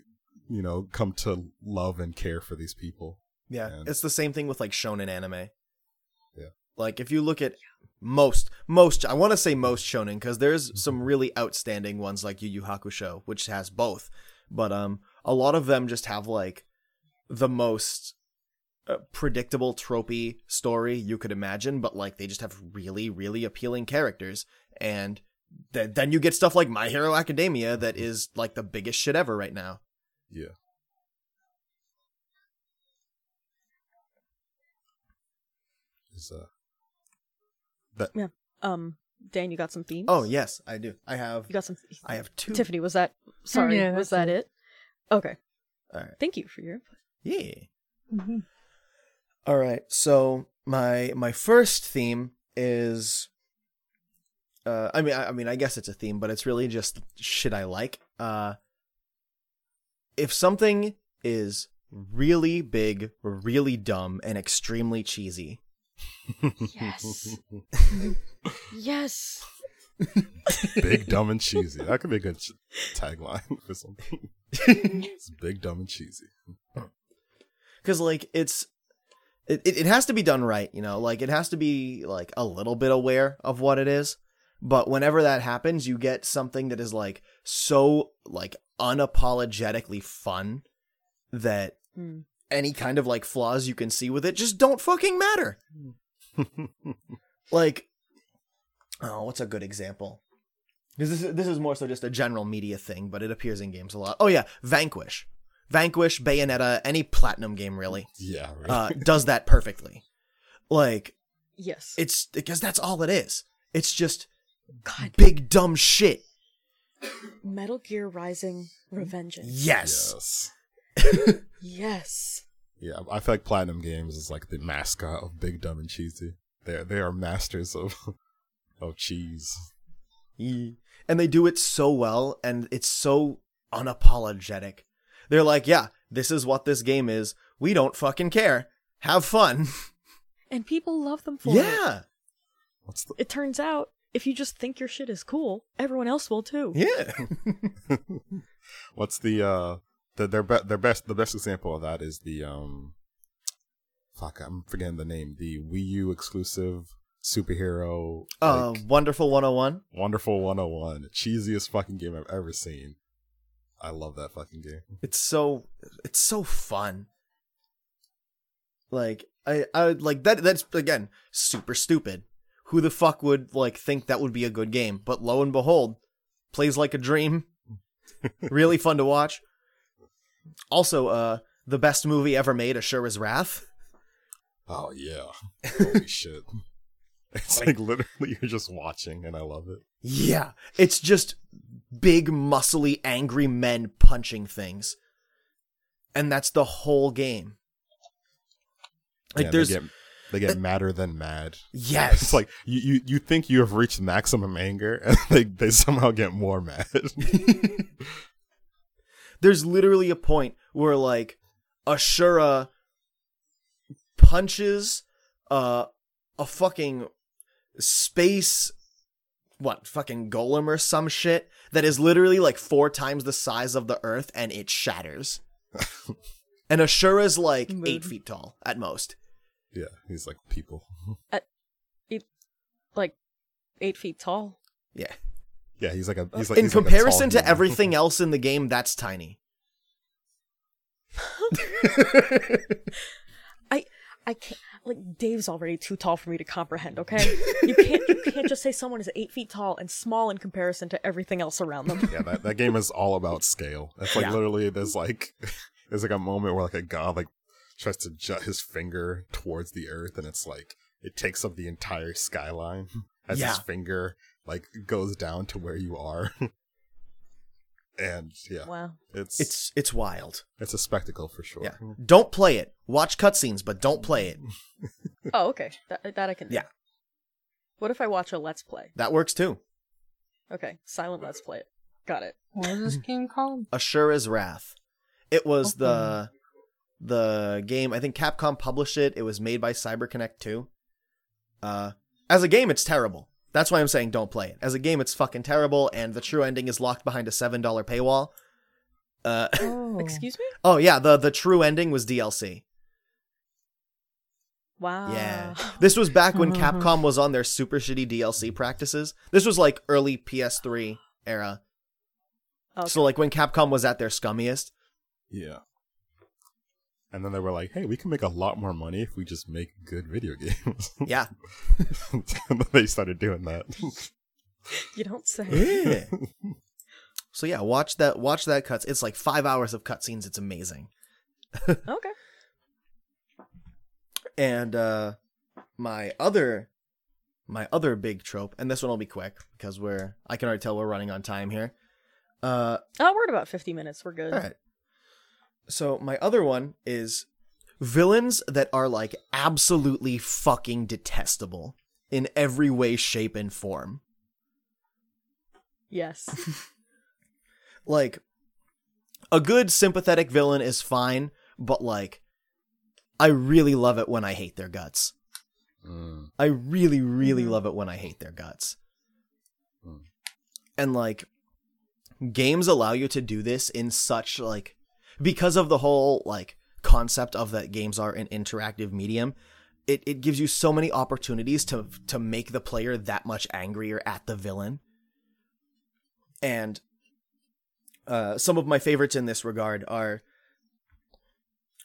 you know, come to love and care for these people. Yeah, and it's the same thing with like shonen anime. Yeah, like if you look at most, I want to say most shonen because there's some really outstanding ones like Yu Yu Hakusho, which has both, but a lot of them just have like the most predictable tropey story you could imagine, but like they just have really, really appealing characters, and then you get stuff like My Hero Academia that is like the biggest shit ever right now. Yeah. Is that? Yeah. Dan, you got some themes? Oh yes, I do. I have. You got some. I have two. Tiffany, was that? Sorry, yeah, was that it? Okay. All right. Thank you for your input. Yeah. Mm-hmm. All right. So my first theme is, I mean, I guess it's a theme, but it's really just shit I like. If something is really big, really dumb, and extremely cheesy. Yes. Yes. Big, dumb, and cheesy. That could be a good tagline for something. It's big, dumb, and cheesy. Because, like, it has to be done right, you know? Like, it has to be, like, a little bit aware of what it is. But whenever that happens, you get something that is, like, so, like, unapologetically fun that any kind of, like, flaws you can see with it just don't fucking matter. Like, oh, what's a good example? Because this is more so just a general media thing, but it appears in games a lot. Oh, yeah, Vanquish. Vanquish, Bayonetta, any Platinum game, really. Yeah, right. Does that perfectly. Like, yes, it's because that's all it is. It's just big, dumb shit. Metal Gear Rising Revengeance. Yes. Yes. Yes. Yeah, I feel like Platinum Games is like the mascot of big, dumb, and cheesy. They are masters of cheese. Yeah. And they do it so well, and it's so unapologetic. They're like, yeah, this is what this game is. We don't fucking care. Have fun. And people love them for it. Yeah. It turns out, if you just think your shit is cool, everyone else will too. Yeah. What's the best example of that is the fuck, I'm forgetting the name. The Wii U exclusive superhero. Wonderful 101. Wonderful 101. Cheesiest fucking game I've ever seen. I love that fucking game. It's so fun. Like I like that's again super stupid. Who the fuck would like think that would be a good game? But lo and behold, plays like a dream. Really fun to watch. Also, the best movie ever made, Asura's Wrath. Oh yeah. Holy shit. It's like literally you're just watching and I love it. Yeah. It's just big, muscly, angry men punching things. And that's the whole game. Like yeah, there's They get madder than mad. Yes. It's like you think you have reached maximum anger and they somehow get more mad. There's literally a point where like Ashura punches a fucking space fucking golem or some shit that is literally like 4 times the size of the earth and it shatters. And Asura's like 8 feet tall at most. Yeah, he's like people. Like 8 feet tall. Yeah. Yeah, he's like a. He's like, in he's comparison like a tall to everything else in the game, that's tiny. I can't. Like, Dave's already too tall for me to comprehend, okay? You can't just say someone is 8 feet tall and small in comparison to everything else around them. Yeah, that game is all about scale. That's like literally there's a moment where like a god like tries to jut his finger towards the earth, and it's like it takes up the entire skyline as his finger like goes down to where you are. And wow. It's wild. It's a spectacle for sure. Yeah. Don't play it. Watch cutscenes, but don't play it. Oh, okay. That I can do. Yeah. What if I watch a Let's Play? That works too. Okay. Silent Let's Play it. Got it. What is this game called? Asura's Wrath. It was the game, I think Capcom published it. It was made by CyberConnect 2. As a game, it's terrible. That's why I'm saying don't play it. As a game, it's fucking terrible, and the true ending is locked behind a $7 paywall. Excuse me? Oh, yeah, the true ending was DLC. Wow. Yeah. This was back when Capcom was on their super shitty DLC practices. This was, like, early PS3 era. Okay. So, like, when Capcom was at their scummiest. Yeah. And then they were like, hey, we can make a lot more money if we just make good video games. Yeah. They started doing that. You don't say. Yeah. So yeah, watch that cuts. It's like 5 hours of cutscenes. It's amazing. Okay. And my other big trope, and this one will be quick because I can already tell we're running on time here. We're at about 50 minutes. We're good. All right. So my other one is villains that are like absolutely fucking detestable in every way, shape, and form. Yes. Like, a good sympathetic villain is fine, but like, I really love it when I hate their guts. I really, really love it when I hate their guts. And like, games allow you to do this in such like, because of the whole, like, concept of that games are an interactive medium, it gives you so many opportunities to make the player that much angrier at the villain. And some of my favorites in this regard are,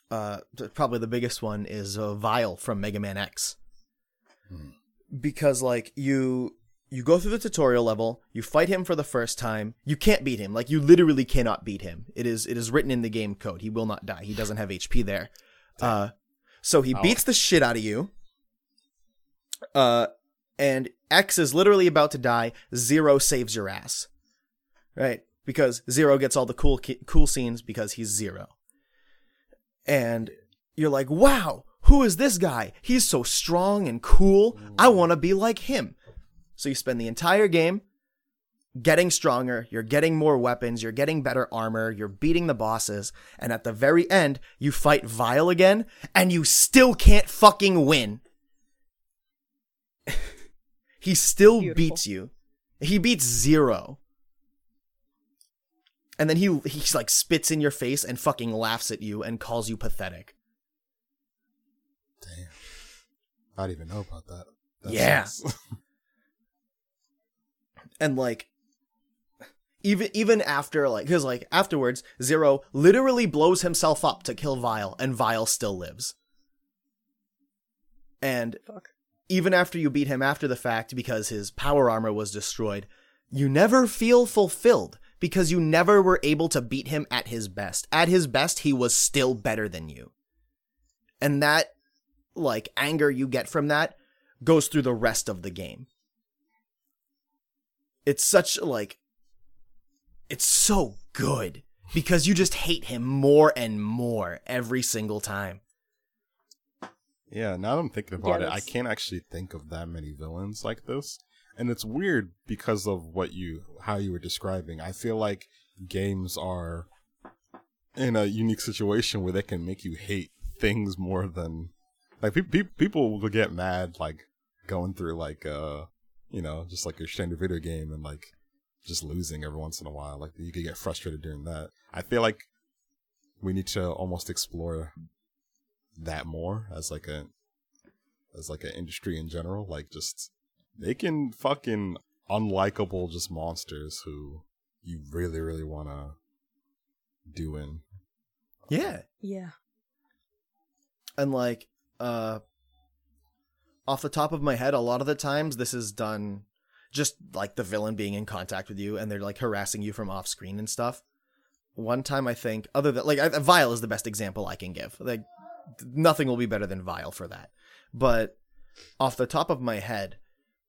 probably the biggest one is Vile from Mega Man X. Because, like, you go through the tutorial level, you fight him for the first time, you can't beat him. Like, you literally cannot beat him. It is written in the game code. He will not die. He doesn't have HP there. So he beats the shit out of you. And X is literally about to die. Zero saves your ass. Right? Because Zero gets all the cool scenes because he's Zero. And you're like, wow, who is this guy? He's so strong and cool. I want to be like him. So you spend the entire game getting stronger, you're getting more weapons, you're getting better armor, you're beating the bosses, and at the very end, you fight Vile again, and you still can't fucking win. He still beats you. He beats Zero. And then he like spits in your face and fucking laughs at you and calls you pathetic. Damn. I didn't even know about that. Yeah. And, like, even after, like, because, like, afterwards, Zero literally blows himself up to kill Vile, and Vile still lives. And even after you beat him after the fact, because his power armor was destroyed, you never feel fulfilled, because you never were able to beat him at his best. At his best, he was still better than you. And that, like, anger you get from that goes through the rest of the game. It's such, like, it's so good because you just hate him more and more every single time. Yeah, now that I'm thinking about it, I can't actually think of that many villains like this. And it's weird because of how you were describing. I feel like games are in a unique situation where they can make you hate things more than, like, people will get mad, like, going through, like, you know, just like your standard video game and like just losing every once in a while. Like, you could get frustrated doing that. I feel like we need to almost explore that more as like an industry in general, like just making fucking unlikable just monsters who you really, really want to do in. Yeah. Yeah. And like, off the top of my head, a lot of the times this is done just like the villain being in contact with you and they're like harassing you from off screen and stuff. One time, I think, other than like Vile is the best example I can give. Like nothing will be better than Vile for that. But off the top of my head,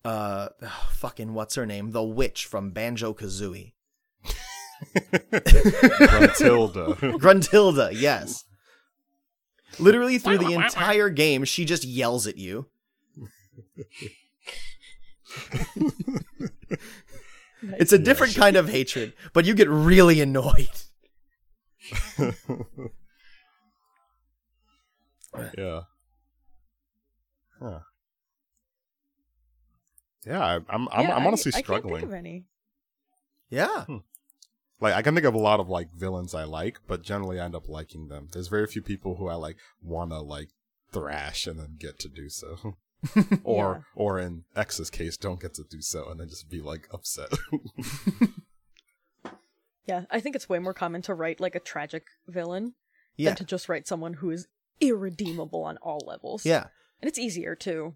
fucking what's her name? The witch from Banjo-Kazooie. Gruntilda, yes. Literally through the entire game, she just yells at you. It's a different kind of hatred, but you get really annoyed. Yeah. Huh. Yeah, I'm honestly struggling. I can't think of any. Yeah. Like, I can think of a lot of, like, villains I like, but generally I end up liking them. There's very few people who I, like, want to, like, thrash and then get to do so. Or in X's case, don't get to do so and then just be, like, upset. Yeah, I think it's way more common to write, like, a tragic villain than to just write someone who is irredeemable on all levels. Yeah. And it's easier, too.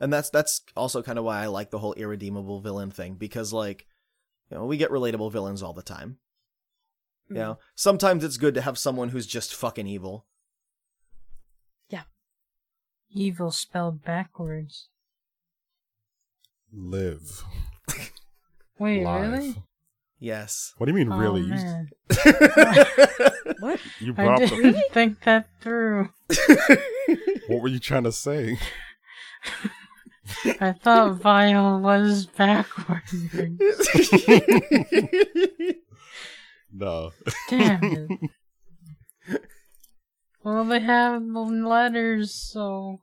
And that's also kind of why I like the whole irredeemable villain thing, because, like, you know, we get relatable villains all the time. Mm. You know, sometimes it's good to have someone who's just fucking evil. Yeah. Evil spelled backwards. Live. Wait, live. Really? Yes. What do you mean, really? Man. What? You brought up the... think that through. What were you trying to say? I thought Vile was backwards. No. Damn it. Well, they have the letters, so...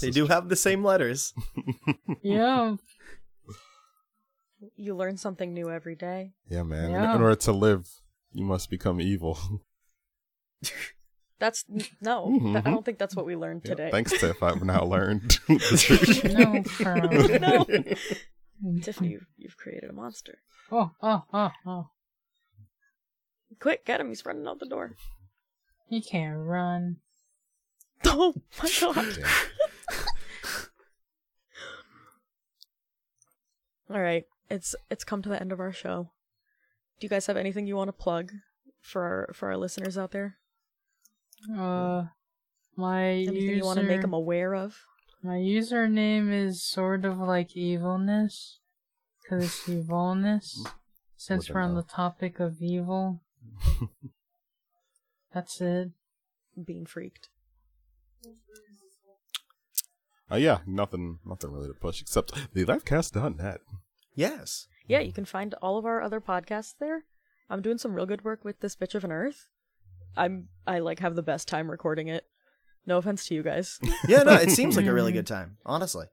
They do have the same letters. Yeah. You learn something new every day. Yeah, man. Yeah. In order to live, you must become evil. That's no. Mm-hmm. I don't think that's what we learned today. Yeah, thanks, Tiff. I've now learned. No problem. No. Tiffany, you've created a monster. Oh! Quick, get him! He's running out the door. He can't run. Oh my god! All right, it's come to the end of our show. Do you guys have anything you want to plug for our listeners out there? Anything you want to make them aware of? My username is sort of like evilness, because it's evilness. Since we're on the topic of evil, that's it. Being freaked. Yeah, nothing really to push except the Lifecast.net. Yes. Yeah, you can find all of our other podcasts there. I'm doing some real good work with this bitch of an earth. I like have the best time recording it. No offense to you guys. Yeah, no, it seems like a really good time, honestly.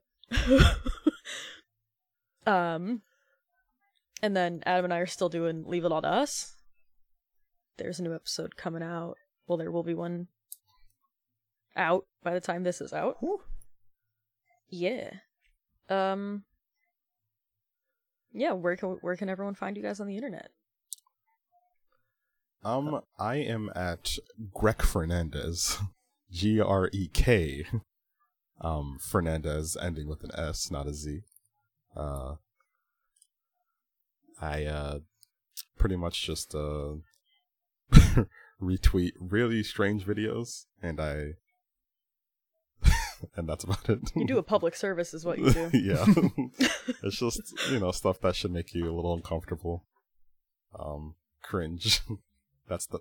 And then Adam and I are still doing Leave It All to Us. There's a new episode coming out. Well, there will be one out by the time this is out. Ooh. Yeah. Yeah, where can everyone find you guys on the internet? I am at Greg Fernandez, Grek, Fernandez, ending with an S, not a Z. I pretty much just retweet really strange videos, and that's about it. You do a public service, is what you do. Yeah, it's just stuff that should make you a little uncomfortable, cringe.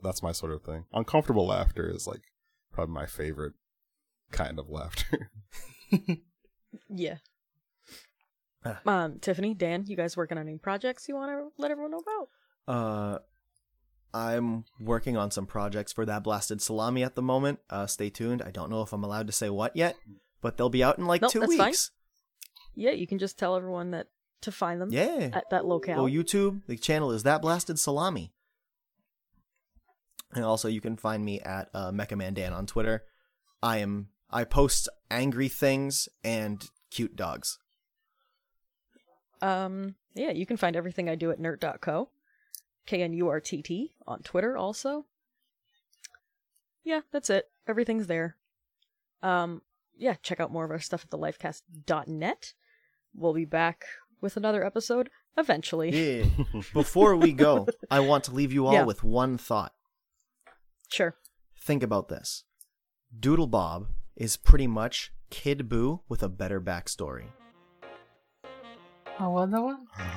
That's my sort of thing. Uncomfortable laughter is like probably my favorite kind of laughter. Yeah. Tiffany, Dan, you guys working on any projects you want to let everyone know about? I'm working on some projects for That Blasted Salami at the moment. Stay tuned. I don't know if I'm allowed to say what yet, but they'll be out in 2 weeks. Fine. Yeah, you can just tell everyone that to find them at that locale. Oh, YouTube, the channel is That Blasted Salami. And also, you can find me at MechaManDan on Twitter. I post angry things and cute dogs. Yeah, you can find everything I do at nurt.co. KNURTT on Twitter also. Yeah, that's it. Everything's there. Yeah, check out more of our stuff at thelifecast.net. We'll be back with another episode eventually. Yeah. Before we go, I want to leave you all with one thought. Sure. Think about this. Doodle Bob is pretty much Kid Boo with a better backstory. Oh, another one?